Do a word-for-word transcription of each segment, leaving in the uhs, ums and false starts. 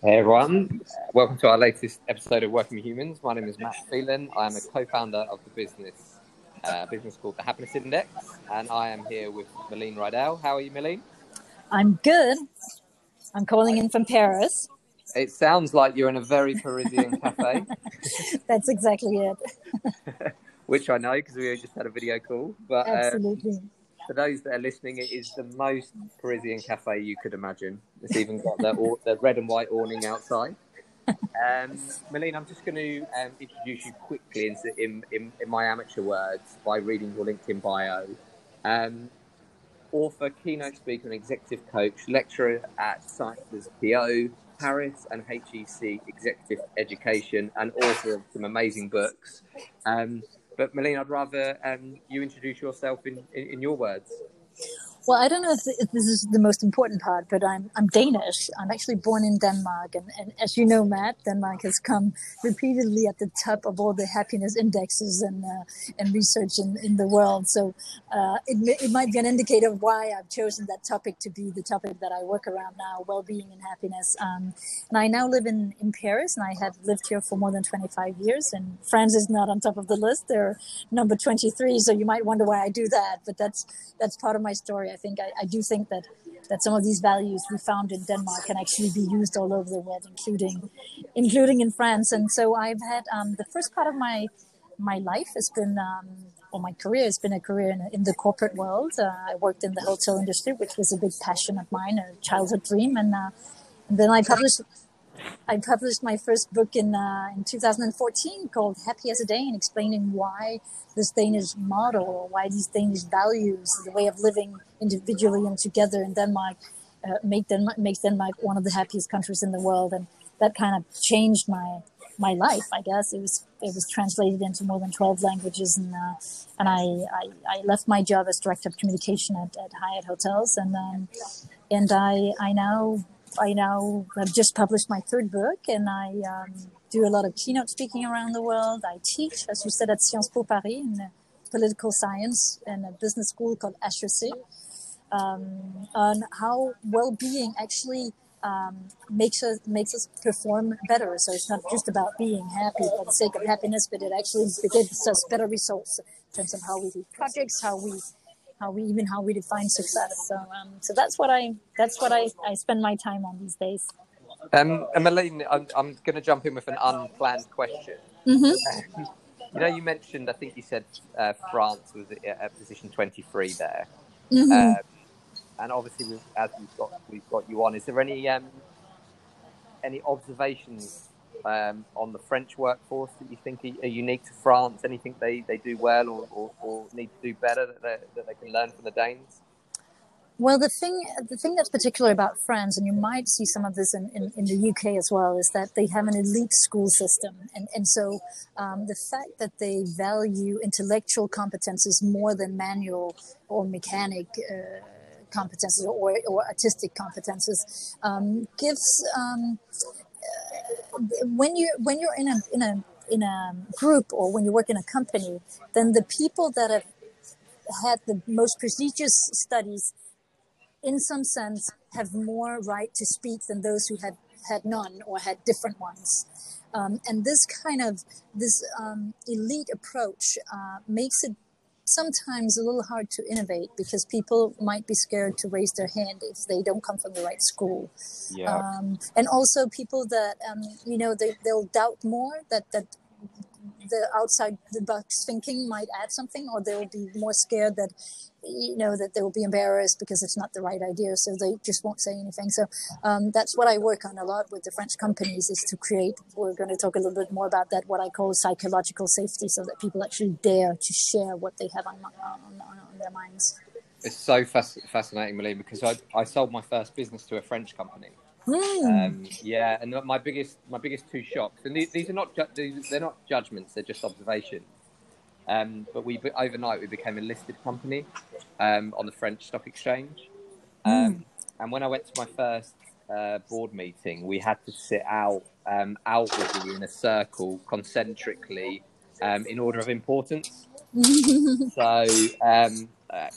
Hey everyone, welcome to our latest episode of Working with Humans. My name is Matt Phelan. I am a co-founder of the business, uh, business called The Happiness Index, and I am here with Malene Rydahl. How are you, Malene? I'm good. I'm calling in from Paris. It sounds like you're in a very Parisian cafe. That's exactly it. Which I know because we just had a video call. But absolutely. Um, for those that are listening, it is the most Parisian cafe you could imagine. It's even got the, or, the red and white awning outside. Um, Malene, I'm just going to um, introduce you quickly into, in, in, in my amateur words by reading your LinkedIn bio. Um, author, keynote speaker and executive coach, lecturer at Sciences Po, Paris and H E C Executive Education, and author of some amazing books. Um, But Malene, I'd rather um, you introduce yourself in, in, in your words. Well, I don't know if, if this is the most important part, but I'm I'm Danish. I'm actually born in Denmark. And, and as you know, Matt, Denmark has come repeatedly at the top of all the happiness indexes and uh, and research in, in the world. So uh, it, it might be an indicator of why I've chosen that topic to be the topic that I work around now, well-being and happiness. Um, and I now live in, in Paris, and I have lived here for more than twenty-five years. And France is not on top of the list. They're number twenty-three, so you might wonder why I do that. But that's that's part of my story. I think I, I do think that, that some of these values we found in Denmark can actually be used all over the world, including including in France. And so I've had um, the first part of my my life has been, um, or my career has been a career in, in the corporate world. Uh, I worked in the hotel industry, which was a big passion of mine, a childhood dream. And, uh, and then I published I published my first book in uh, in two thousand fourteen called Happy as a Dane, explaining why this Danish model, or why these Danish values, the way of living individually and together in Denmark, uh, make Denmark, makes Denmark one of the happiest countries in the world. And that kind of changed my my life, I guess. It was it was translated into more than twelve languages. And uh, and I, I, I left my job as director of communication at, at Hyatt Hotels. And um, and I I now... I now have just published my third book, and I um, do a lot of keynote speaking around the world. I teach, as you said, at Sciences Po Paris in uh, political science and a business school called H E C um, on how well-being actually um, makes us makes us perform better. So it's not just about being happy for the sake of happiness, but it actually gives us better results in terms of how we do projects, how we. How we even how we define success. So, um, so that's what I that's what I, I spend my time on these days. Um, and Malene, I'm I'm going to jump in with an unplanned question. Mm-hmm. Um, you know, you mentioned I think you said uh, France was at, at position twenty-three there, mm-hmm. um, and obviously we've, as we've got we've got you on. Is there any um, any observations um, on the French workforce that you think are unique to France? Anything they, they do well or, or, or need to do better that they, that they can learn from the Danes? Well, the thing the thing that's particular about France, and you might see some of this in, in, in the U K as well, is that they have an elite school system. And, and so um, the fact that they value intellectual competences more than manual or mechanic uh, competences or, or artistic competences um, gives... Um, When you when you're in a in a in a group or when you work in a company, then the people that have had the most prestigious studies, in some sense, have more right to speak than those who had had none or had different ones. Um, and this kind of this um, elite approach uh, makes it sometimes a little hard to innovate because people might be scared to raise their hand if they don't come from the right school. Yeah. Um, and also people that, um, you know, they, they'll doubt more that, that the outside the box thinking might add something, or they'll be more scared that, you know, that they will be embarrassed because it's not the right idea. So they just won't say anything. So um, that's what I work on a lot with the French companies, is to create, we're going to talk a little bit more about that, what I call psychological safety, so that people actually dare to share what they have on, on, on, on their minds. It's so fasc- fascinating, Malene, because I, I sold my first business to a French company. Mm. Um, yeah, and my biggest my biggest two shocks, and these, these are not ju- these, they're not judgments, they're just observations. Um, but we overnight we became a listed company um, on the French Stock Exchange, um, mm. and when I went to my first uh, board meeting, we had to sit out um, outwardly in a circle, concentrically, um, in order of importance. so um, uh,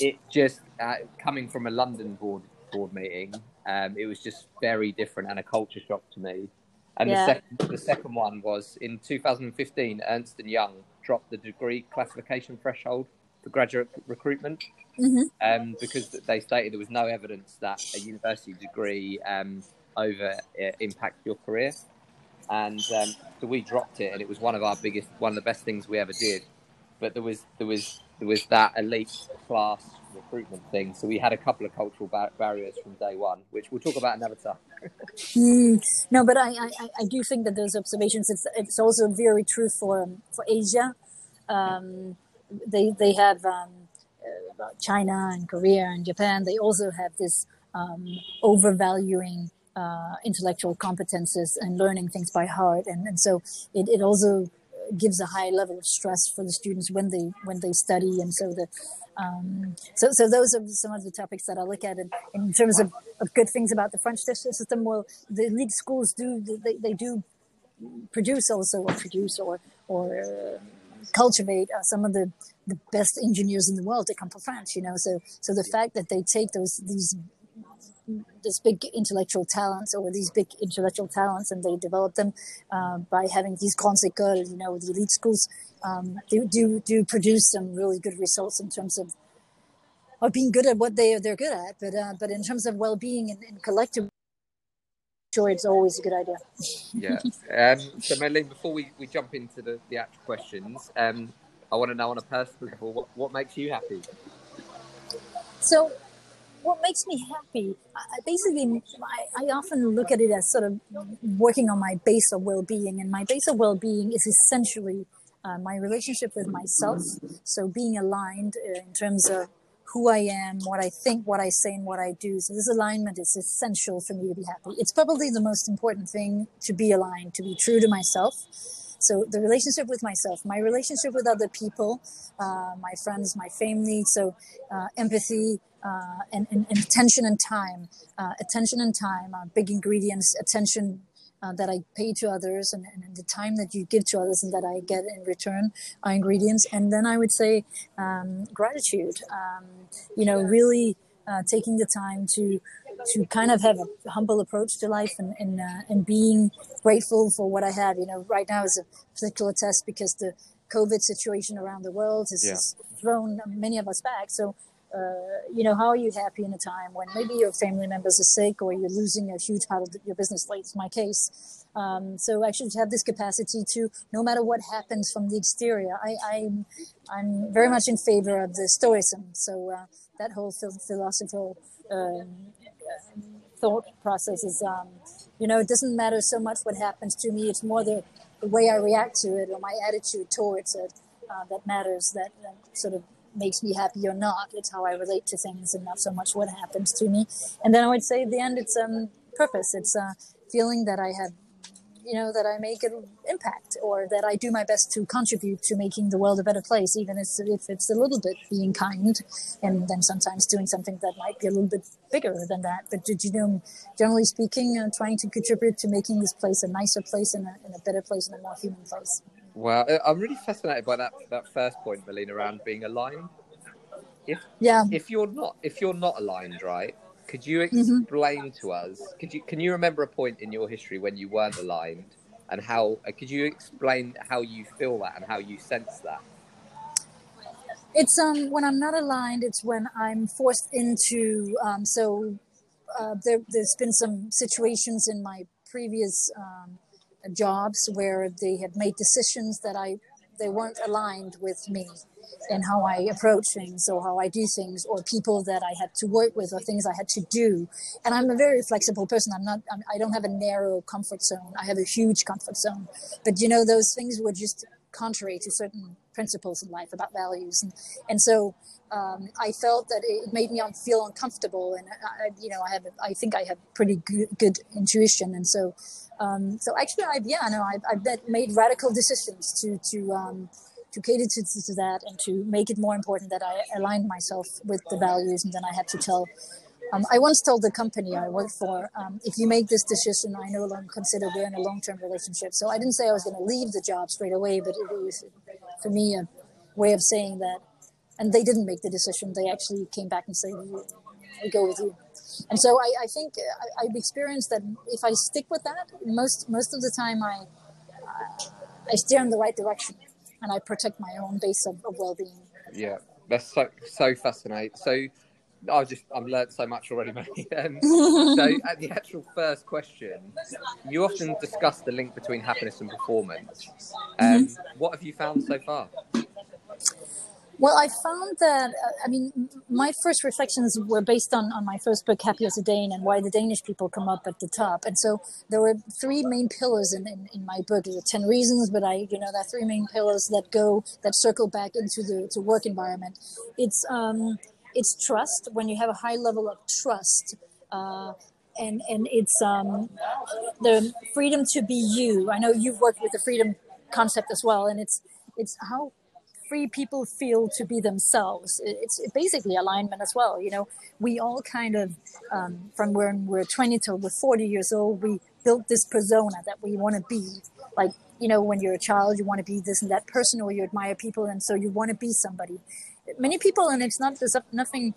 it just uh, coming from a London board board meeting. Um, it was just very different and a culture shock to me. And yeah. the second, the second one was in two thousand fifteen, Ernst and Young dropped the degree classification threshold for graduate recruitment, mm-hmm. um, because they stated there was no evidence that a university degree um, over uh, impacts your career. And um, so we dropped it, and it was one of our biggest, one of the best things we ever did. But there was there was there was that elite class recruitment thing. So we had a couple of cultural bar- barriers from day one, which we'll talk about another time. mm, no, but I, I, I do think that those observations, it's it's also very true for for Asia. Um, they they have um, uh, China and Korea and Japan. They also have this um, overvaluing uh, intellectual competences and learning things by heart, and and so it it also gives a high level of stress for the students when they when they study. And so the um so so those are some of the topics that I look at. And, and in terms of, of good things about the French system, well, the elite schools do they, they do produce also or produce or or cultivate uh, some of the the best engineers in the world that come from France, you know. So so the fact that they take those these this big intellectual talents or these big intellectual talents and they develop them uh, by having these grandes écoles, you know, the elite schools, um, do, do do produce some really good results in terms of of being good at what they, they're good at. But uh, but in terms of well-being and, and collective, I'm sure it's always a good idea. Yeah. Um, so, Malene, before we, we jump into the, the actual questions, um, I want to know on a personal level, what, what makes you happy? So... What makes me happy, I basically, I, I often look at it as sort of working on my base of well-being. And my base of well-being is essentially uh, my relationship with myself. So being aligned uh, in terms of who I am, what I think, what I say, and what I do. So this alignment is essential for me to be happy. It's probably the most important thing, to be aligned, to be true to myself. So the relationship with myself, my relationship with other people, uh, my friends, my family. So uh, empathy. Uh, and, and, and attention and time, uh, attention and time are big ingredients. Attention uh, that I pay to others and, and the time that you give to others and that I get in return are ingredients. And then I would say um, gratitude, um, you know, really uh, taking the time to to kind of have a humble approach to life and and, uh, and being grateful for what I have. You know, right now is a particular test because the COVID situation around the world has yeah. thrown many of us back. So, Uh, you know, how are you happy in a time when maybe your family members are sick or you're losing a huge part of your business, like my case? Um, so I should have this capacity to, no matter what happens from the exterior, I, I'm, I'm very much in favor of the stoicism. So uh, that whole phil- philosophical um, thought process is, um, you know, it doesn't matter so much what happens to me. It's more the, the way I react to it or my attitude towards it uh, that matters, that uh, sort of makes me happy or not. It's how I relate to things and not so much what happens to me. And then I would say at the end, it's um purpose. It's a uh, feeling that I have, you know, that I make an impact or that I do my best to contribute to making the world a better place, even if, if it's a little bit being kind and then sometimes doing something that might be a little bit bigger than that. But, did you know, generally speaking, uh, trying to contribute to making this place a nicer place and a, and a better place and a more human place. Well, I'm really fascinated by that, that first point, Malene, around being aligned. If, yeah. If you're not, if you're not aligned, right? Could you explain mm-hmm. to us? Could you can you remember a point in your history when you weren't aligned, and how? Could you explain how you feel that and how you sense that? It's um when I'm not aligned. It's when I'm forced into um. So uh, there there's been some situations in my previous um. jobs where they had made decisions that I they weren't aligned with me and how I approach things or how I do things or people that I had to work with or things I had to do. And I'm a very flexible person. I'm not I'm, I don't have a narrow comfort zone. I have a huge comfort zone. But you know, those things were just contrary to certain principles in life about values, and and so um, I felt that it made me feel uncomfortable. And I, you know, I have I think I have pretty good, good intuition, and so. Um, so actually, I've, yeah, no, I've, I've made radical decisions to to um, to cater to, to that and to make it more important that I aligned myself with the values. And then I had to tell, um, I once told the company I worked for, um, if you make this decision, I no longer consider we're in a long-term relationship. So I didn't say I was going to leave the job straight away, but it was, for me, a way of saying that. And they didn't make the decision. They actually came back and said, we go with you. And so I, I think I, I've experienced that if I stick with that, most most of the time I I steer in the right direction and I protect my own base of, of well-being. Yeah, that's so so fascinating. So I just I've learned so much already, mate. Um, so at the actual first question, you often discuss the link between happiness and performance. Um, mm-hmm. What have you found so far? Well, I found that, I mean, my first reflections were based on, on my first book, Happy as a Dane, and why the Danish people come up at the top. And so there were three main pillars in, in, in my book. There were ten reasons, but I, you know, there are three main pillars that go, that circle back into the to work environment. It's um, it's trust, when you have a high level of trust, uh, and, and it's um, the freedom to be you. I know you've worked with the freedom concept as well, and it's it's how free people feel to be themselves. It's basically alignment as well. You know, we all kind of, um, from when we're twenty till we're forty years old, we built this persona that we want to be. Like, you know, when you're a child, you want to be this and that person, or you admire people, and so you want to be somebody. Many people, and it's not, there's nothing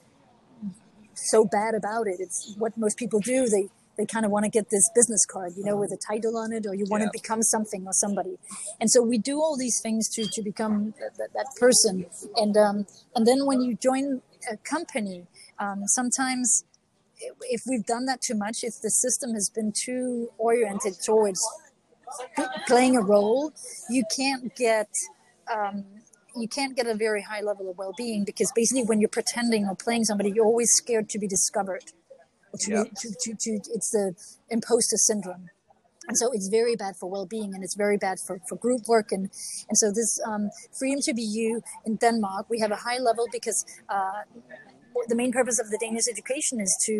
so bad about it. It's what most people do. They They kind of want to get this business card, you know, with a title on it, or you want yeah. to become something or somebody. And so we do all these things to, to become that, that, that person. And um, and then when you join a company, um, sometimes if we've done that too much, if the system has been too oriented towards playing a role, you can't get um, you can't get a very high level of well-being, because basically when you're pretending or playing somebody, you're always scared to be discovered. To, yeah. to, to, to, it's the imposter syndrome. And so it's very bad for well-being, and it's very bad for, for group work. And, and so this um, freedom to be you in Denmark, we have a high level because uh, the main purpose of the Danish education is to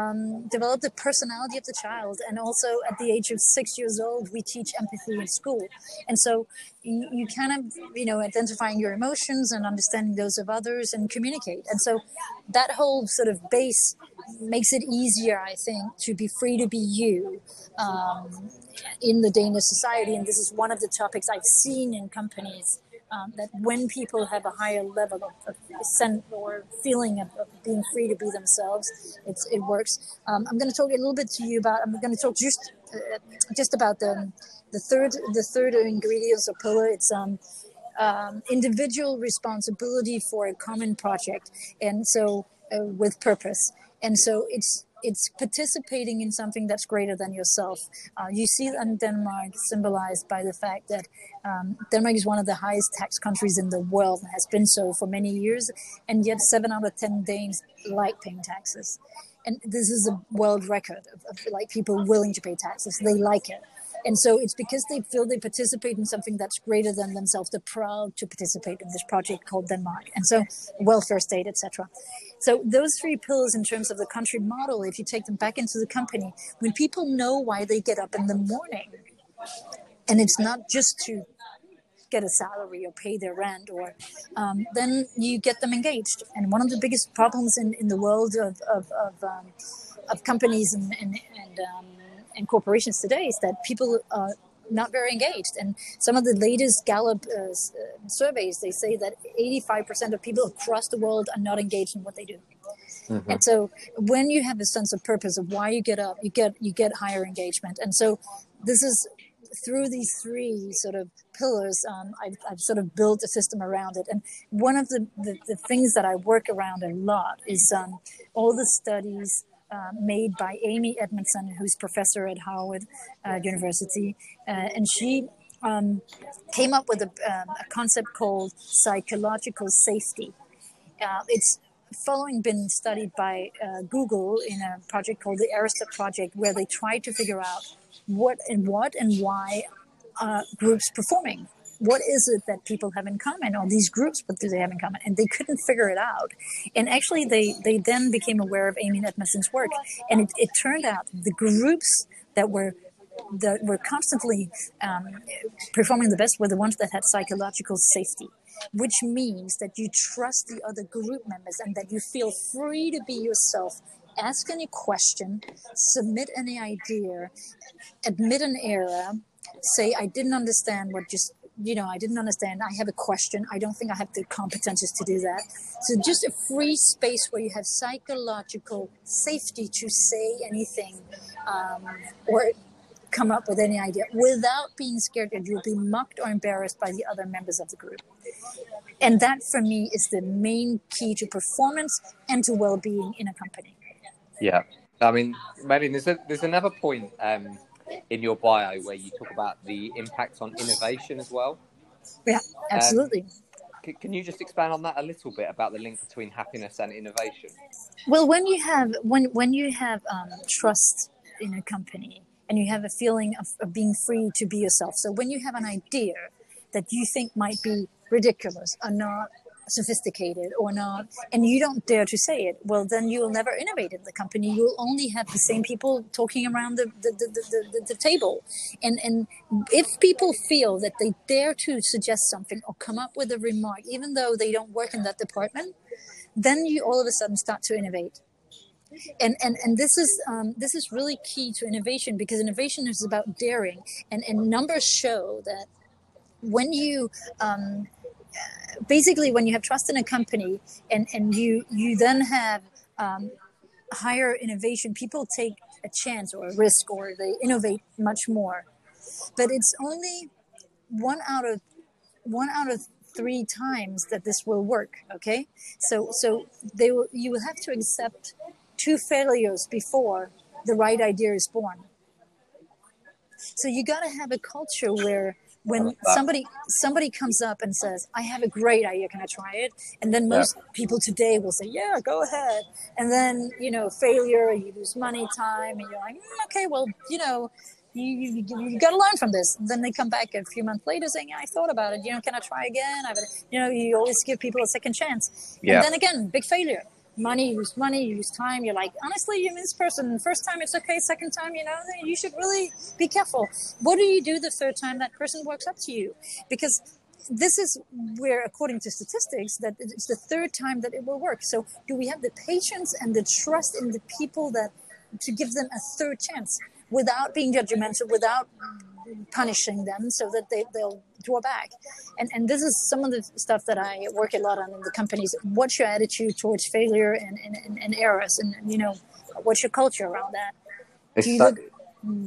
um, develop the personality of the child. And also at the age of six years old, we teach empathy in school. And so you, you kind of, you know, identifying your emotions and understanding those of others and communicate. And so that whole sort of base makes it easier, I think, to be free to be you um, in the Danish society. And this is one of the topics I've seen in companies, um, that when people have a higher level of, of sense or feeling of, of being free to be themselves, it's, it works. Um, I'm going to talk a little bit to you about, I'm going to talk just uh, just about the the third the third ingredients or pillar. It's um, um, individual responsibility for a common project, and so uh, with purpose. And so it's it's participating in something that's greater than yourself. Uh, you see that in Denmark, symbolized by the fact that um, Denmark is one of the highest tax countries in the world, and has been so for many years, and yet seven out of ten Danes like paying taxes. And this is a world record of, of like people willing to pay taxes. They like it. And so it's because they feel they participate in something that's greater than themselves. They're proud to participate in this project called Denmark. And so welfare state, et cetera. So those three pillars in terms of the country model, if you take them back into the company, when people know why they get up in the morning, and it's not just to get a salary or pay their rent, or um, then you get them engaged. And one of the biggest problems in, in the world of, of, of, um, of companies and, and, and um, and corporations today is that people are not very engaged. And some of the latest Gallup uh, surveys, they say that eighty-five percent of people across the world are not engaged in what they do. Mm-hmm. And so when you have a sense of purpose of why you get up, you get you get higher engagement. And so this is through these three sort of pillars, um, I've, I've sort of built a system around it. And one of the, the, the things that I work around a lot is um, all the studies Uh, made by Amy Edmondson, who's professor at Howard uh, University. Uh, and she um, came up with a, um, a concept called psychological safety. Uh, it's following been studied by uh, Google in a project called the Aristotle Project, where they try to figure out what and what and why are groups performing. What is it that people have in common, or these groups, what do they have in common? And they couldn't figure it out. And actually, they, they then became aware of Amy Edmondson's work. And it, it turned out the groups that were that were constantly um, performing the best were the ones that had psychological safety, which means that you trust the other group members and that you feel free to be yourself. Ask any question, submit any idea, admit an error, say, I didn't understand what just... you know, I didn't understand. I have a question. I don't think I have the competences to do that. So just a free space where you have psychological safety to say anything um, or come up with any idea without being scared that you'll be mocked or embarrassed by the other members of the group. And that, for me, is the main key to performance and to well-being in a company. Yeah. I mean, Malene, there's, a, there's another point um, in your bio where you talk about the impact on innovation as well. Yeah, absolutely. Um, c- can you just expand on that a little bit about the link between happiness and innovation? Well, when you have when when you have um, trust in a company and you have a feeling of, of being free to be yourself. So when you have an idea that you think might be ridiculous or not sophisticated or not, and you don't dare to say it, well, then you will never innovate in the company. You'll only have the same people talking around the the, the, the, the, the table. And, and if people feel that they dare to suggest something or come up with a remark, even though they don't work in that department, then you all of a sudden start to innovate. And, and and this is um, this is really key to innovation, because innovation is about daring. And, and numbers show that when you... Um, basically, when you have trust in a company and, and you, you then have um, higher innovation, people take a chance or a risk or they innovate much more. But it's only one out of one out of three times that this will work, okay? So so they will, you will have to accept two failures before the right idea is born. So you got to have a culture where... When somebody somebody comes up and says, I have a great idea, can I try it? And then most yeah. people today will say, yeah, go ahead. And then, you know, failure, you lose money, time, and you're like, mm, okay, well, you know, you, you, you got to learn from this. And then they come back a few months later saying, yeah, I thought about it, you know, can I try again? I, you know, you always give people a second chance. Yeah. And then again, big failure. Money, you lose money, you lose time. You're like, honestly, you miss person. First time, it's okay. Second time, you know, you should really be careful. What do you do the third time that person walks up to you? Because this is where, according to statistics, that it's the third time that it will work. So do we have the patience and the trust in the people that to give them a third chance without being judgmental, without punishing them so that they, they'll draw back? And and this is some of the stuff that I work a lot on in the companies. What's your attitude towards failure and, and, and, and errors? And, you know, what's your culture around that? It's, so, look...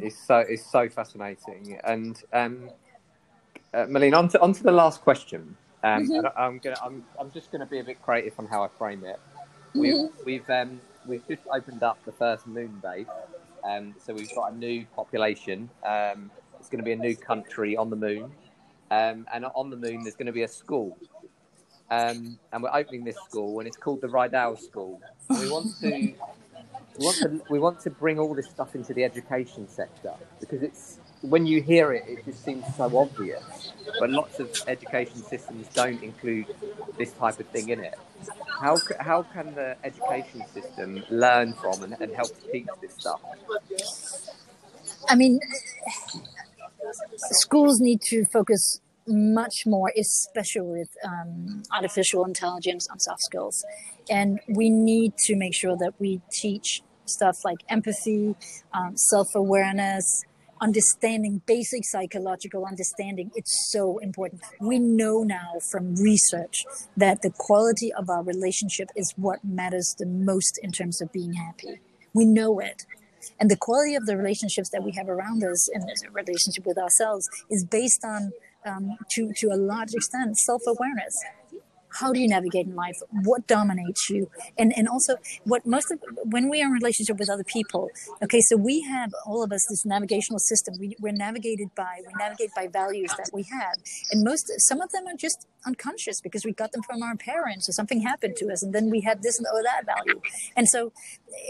it's, so, it's so fascinating. And, um, uh, Malene, on to, on to the last question. Um, mm-hmm. I'm gonna, I'm, I'm just going to be a bit creative on how I frame it. We've, mm-hmm. we've, um, we've just opened up the first moon base. Um, so we've got a new population. Um, It's going to be a new country on the moon, um, and on the moon there's going to be a school, um, and we're opening this school, and it's called the Rydahl School. And we want to, we want to, we want to bring all this stuff into the education sector, because it's when you hear it, it just seems so obvious, but lots of education systems don't include this type of thing in it. How how can the education system learn from and, and help teach this stuff? I mean. Schools need to focus much more, especially with um, artificial intelligence, on soft skills. And we need to make sure that we teach stuff like empathy, um, self-awareness, understanding, basic psychological understanding. It's so important. We know now from research that the quality of our relationship is what matters the most in terms of being happy. We know it. And the quality of the relationships that we have around us and the relationship with ourselves is based on, um, to, to a large extent, self-awareness. How do you navigate in life? What dominates you? And and also, what most of, when we are in relationship with other people, okay, so we have, all of us, this navigational system. We, we're navigated by, we navigate by values that we have. And most, some of them are just unconscious because we got them from our parents or something happened to us. And then we had this or that value. And so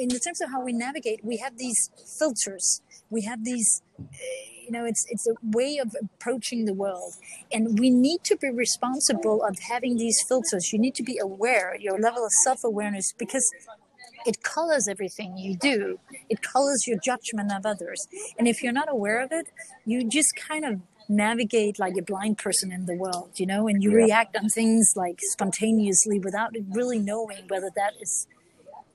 in terms of how we navigate, we have these filters. We have these... You know, it's it's a way of approaching the world, and we need to be responsible of having these filters. You need to be aware, your level of self-awareness, because it colors everything you do. It colors your judgment of others, and if you're not aware of it, you just kind of navigate like a blind person in the world, you know, and you yeah. react on things like spontaneously without really knowing whether that is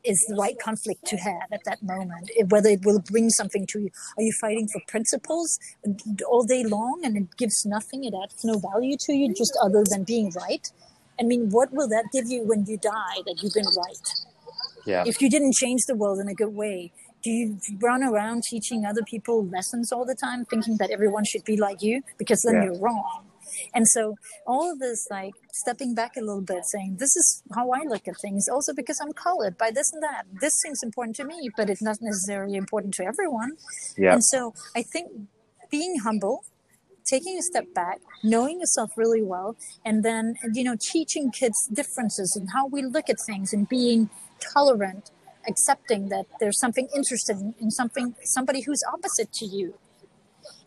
is the right conflict to have at that moment, whether it will bring something to you. Are you fighting for principles all day long and it gives nothing, it adds no value to you, just other than being right? I mean, what will that give you when you die, that you've been right? Yeah. If you didn't change the world in a good way, do you run around teaching other people lessons all the time, thinking that everyone should be like you? Because then yeah. you're wrong. And so all of this, like stepping back a little bit, saying, this is how I look at things, also because I'm colored by this and that. This seems important to me, but it's not necessarily important to everyone. Yeah. And so I think being humble, taking a step back, knowing yourself really well, and then, you know, teaching kids differences and how we look at things and being tolerant, accepting that there's something interesting in something, somebody who's opposite to you.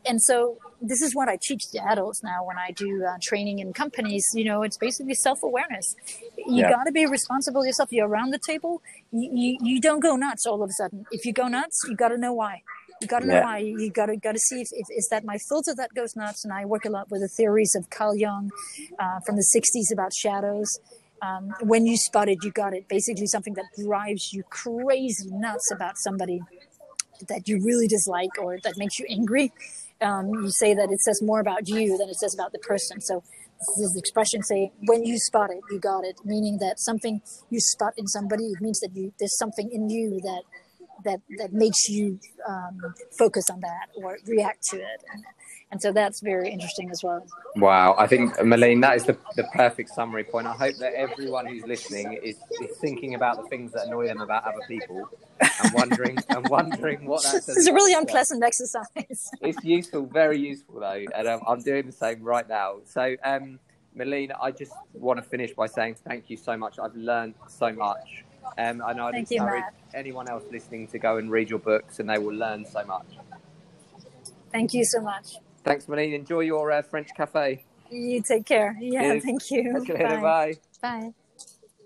And so this is what I teach the adults now when I do uh, training in companies. You know, it's basically self-awareness. You yeah. got to be responsible yourself. You're around the table. You, you you don't go nuts all of a sudden. If you go nuts, you got to know why. You got to yeah. know why. You got to got to see if, if is that my filter that goes nuts. And I work a lot with the theories of Carl Jung uh, from the sixties about shadows. Um, when you spot it, you got it. Basically, something that drives you crazy nuts about somebody that you really dislike or that makes you angry. Um, you say that it says more about you than it says about the person. So this is the expression, say, when you spot it, you got it, meaning that something you spot in somebody, it means that you, there's something in you that that, that makes you um, focus on that or react to it. And, and so that's very interesting as well. Wow. I think, Malene, that is the, the perfect summary point. I hope that everyone who's listening is, is thinking about the things that annoy them about other people. I'm wondering, I'm wondering what that says. It's a really unpleasant exercise. It's useful, very useful though, and um, I'm doing the same right now. So, um, Malene, I just want to finish by saying thank you so much. I've learned so much, um, and I'd thank encourage you, anyone else listening to go and read your books, and they will learn so much. Thank you so much. Thanks, Malene. Enjoy your uh, French cafe. You take care. Yeah, yes. Thank you. Bye. Bye. Bye.